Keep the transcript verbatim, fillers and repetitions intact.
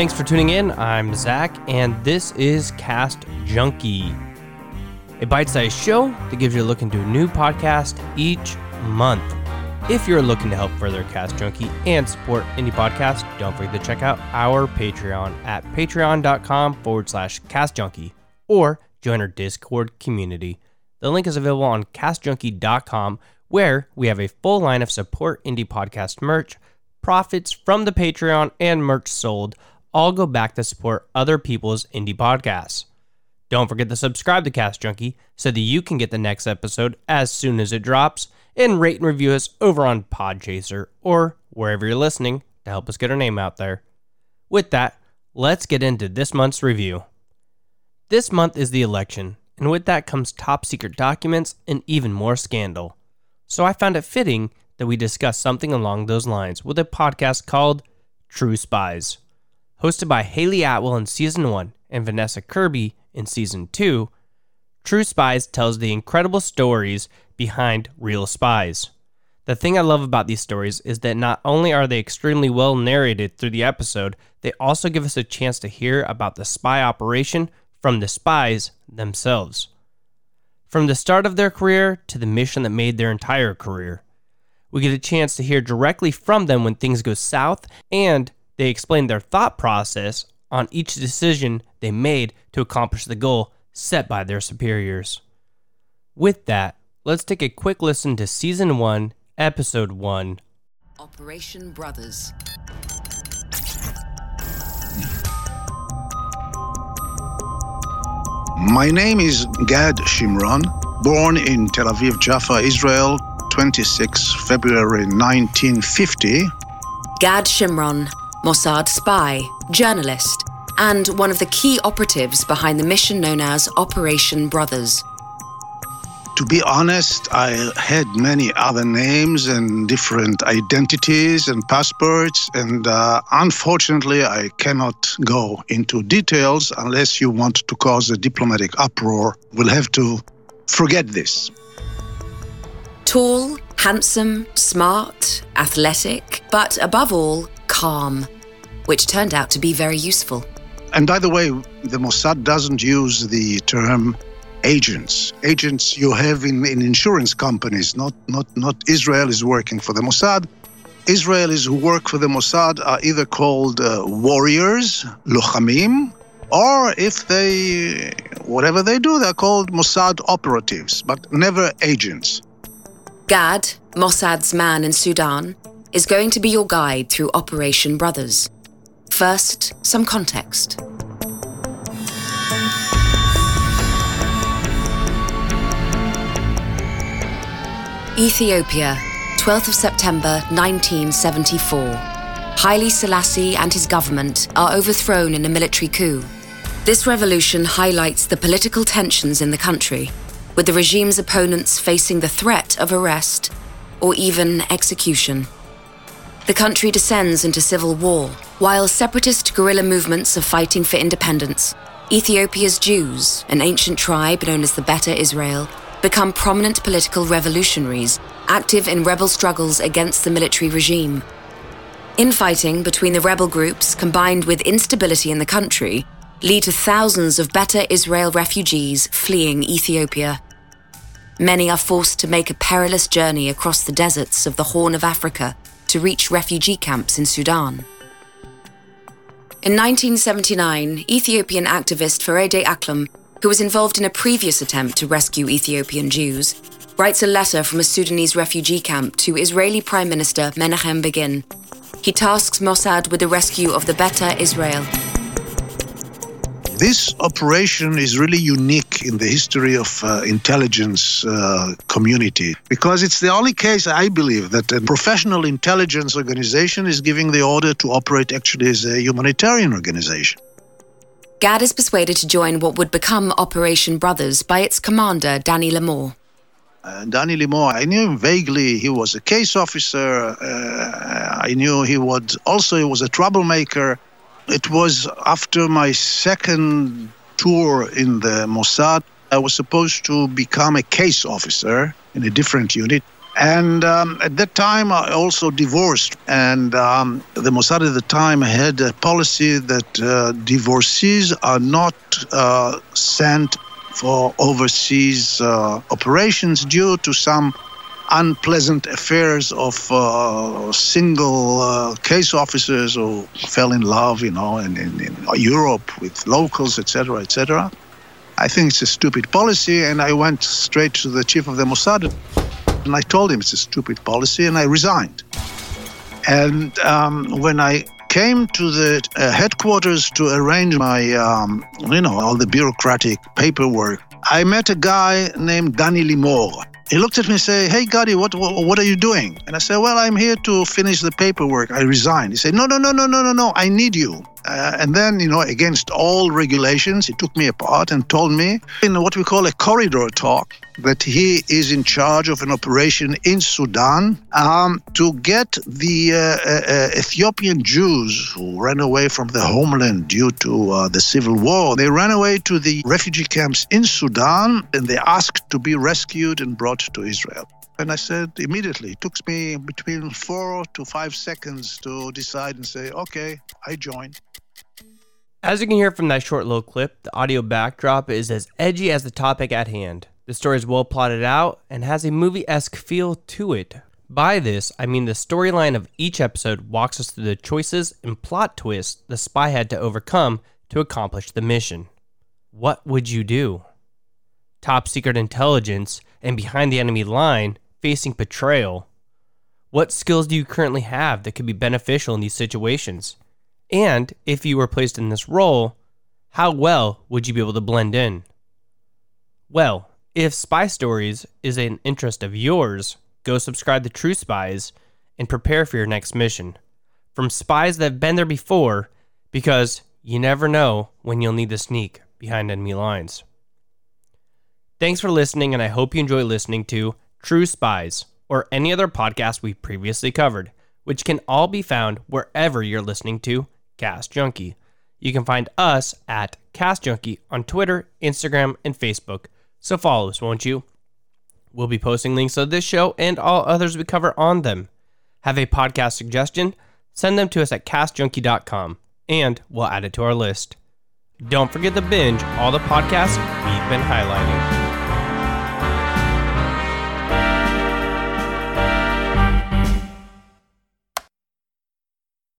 Thanks for tuning in. I'm Zach, and this is Cast Junkie, a bite-sized show that gives you a look into a new podcast each month. If you're looking to help further Cast Junkie and support indie podcasts, don't forget to check out our Patreon at patreon.com forward slash Cast Junkie or join our Discord community. The link is available on cast junkie dot com, where we have a full line of support indie podcast merch. Profits from the Patreon and merch sold all go back to support other people's indie podcasts. Don't forget to subscribe to Cast Junkie so that you can get the next episode as soon as it drops, and rate and review us over on Podchaser or wherever you're listening to help us get our name out there. With that, let's get into this month's review. This month is the election, and with that comes top secret documents and even more scandal. So I found it fitting that we discuss something along those lines with a podcast called True Spies. Hosted by Haley Atwell in Season one and Vanessa Kirby in Season two, True Spies tells the incredible stories behind real spies. The thing I love about these stories is that not only are they extremely well narrated through the episode, they also give us a chance to hear about the spy operation from the spies themselves. From the start of their career to the mission that made their entire career. We get a chance to hear directly from them when things go south, and they explain their thought process on each decision they made to accomplish the goal set by their superiors. With that, let's take a quick listen to Season one, Episode one. Operation Brothers. My name is Gad Shimron, born in Tel Aviv, Jaffa, Israel, the twenty-sixth of February nineteen fifty. Gad Shimron, Mossad spy, journalist, and one of the key operatives behind the mission known as Operation Brothers. To be honest, I had many other names and different identities and passports, and uh, unfortunately I cannot go into details unless you want to cause a diplomatic uproar. We'll have to forget this. Tall, handsome, smart, athletic, but above all, calm, which turned out to be very useful. And by the way, the Mossad doesn't use the term agents. Agents you have in, in insurance companies, not, not, not Israel is working for the Mossad. Israelis who work for the Mossad are either called uh, warriors, luchamim, or if they, whatever they do, they're called Mossad operatives, but never agents. Gad, Mossad's man in Sudan, is going to be your guide through Operation Brothers. First, some context. Ethiopia, the twelfth of September nineteen seventy-four. Haile Selassie and his government are overthrown in a military coup. This revolution highlights the political tensions in the country, with the regime's opponents facing the threat of arrest or even execution. The country descends into civil war, while separatist guerrilla movements are fighting for independence. Ethiopia's Jews, an ancient tribe known as the Beta Israel, become prominent political revolutionaries, active in rebel struggles against the military regime. Infighting between the rebel groups, combined with instability in the country, lead to thousands of Beta Israel refugees fleeing Ethiopia. Many are forced to make a perilous journey across the deserts of the Horn of Africa to reach refugee camps in Sudan. In nineteen seventy-nine, Ethiopian activist Ferede Aklum, who was involved in a previous attempt to rescue Ethiopian Jews, writes a letter from a Sudanese refugee camp to Israeli Prime Minister Menachem Begin. He tasks Mossad with the rescue of the Beta Israel. This operation is really unique in the history of uh, intelligence uh, community, because it's the only case, I believe, that a professional intelligence organization is giving the order to operate actually as a humanitarian organization. Gad is persuaded to join what would become Operation Brothers by its commander, Danny Limor. Uh, Danny Limor, I knew him vaguely. He was a case officer. Uh, I knew he would also, he was a troublemaker. It was after my second tour in the Mossad. I was supposed to become a case officer in a different unit. And um, at that time, I also divorced. And um, the Mossad at the time had a policy that uh, divorcees are not uh, sent for overseas uh, operations due to some unpleasant affairs of uh, single uh, case officers who fell in love, you know, in, in, in Europe with locals, et cetera, et cetera. I think it's a stupid policy, and I went straight to the chief of the Mossad, and I told him it's a stupid policy, and I resigned. And um, when I came to the uh, headquarters to arrange my, um, you know, all the bureaucratic paperwork, I met a guy named Danny Limor. He looked at me and said, "Hey, Gadi, what, what what are you doing?" And I said, "Well, I'm here to finish the paperwork. I resigned." He said, "No, no, no, no, no, no, no. I need you." Uh, and then, you know, against all regulations, he took me apart and told me in what we call a corridor talk that he is in charge of an operation in Sudan um, to get the uh, uh, Ethiopian Jews who ran away from the homeland due to uh, the civil war. They ran away to the refugee camps in Sudan, and they asked to be rescued and brought to Israel. And I said immediately, it took me between four to five seconds to decide and say, okay, I join. As you can hear from that short little clip, the audio backdrop is as edgy as the topic at hand. The story is well plotted out and has a movie-esque feel to it. By this, I mean the storyline of each episode walks us through the choices and plot twists the spy had to overcome to accomplish the mission. What would you do? Top-secret intelligence and behind the enemy line, facing betrayal. What skills do you currently have that could be beneficial in these situations? And if you were placed in this role, how well would you be able to blend in? Well, if Spy Stories is an interest of yours, go subscribe to True Spies and prepare for your next mission. From spies that have been there before, because you never know when you'll need to sneak behind enemy lines. Thanks for listening, and I hope you enjoy listening to True Spies or any other podcast we previously covered, which can all be found wherever you're listening to Cast Junkie. You can find us at Cast Junkie on Twitter, Instagram, and Facebook, so follow us, won't you? We'll be posting links to this show and all others we cover on them. Have a podcast suggestion? Send them to us at cast junkie dot com, and we'll add it to our list. Don't forget to binge all the podcasts we've been highlighting.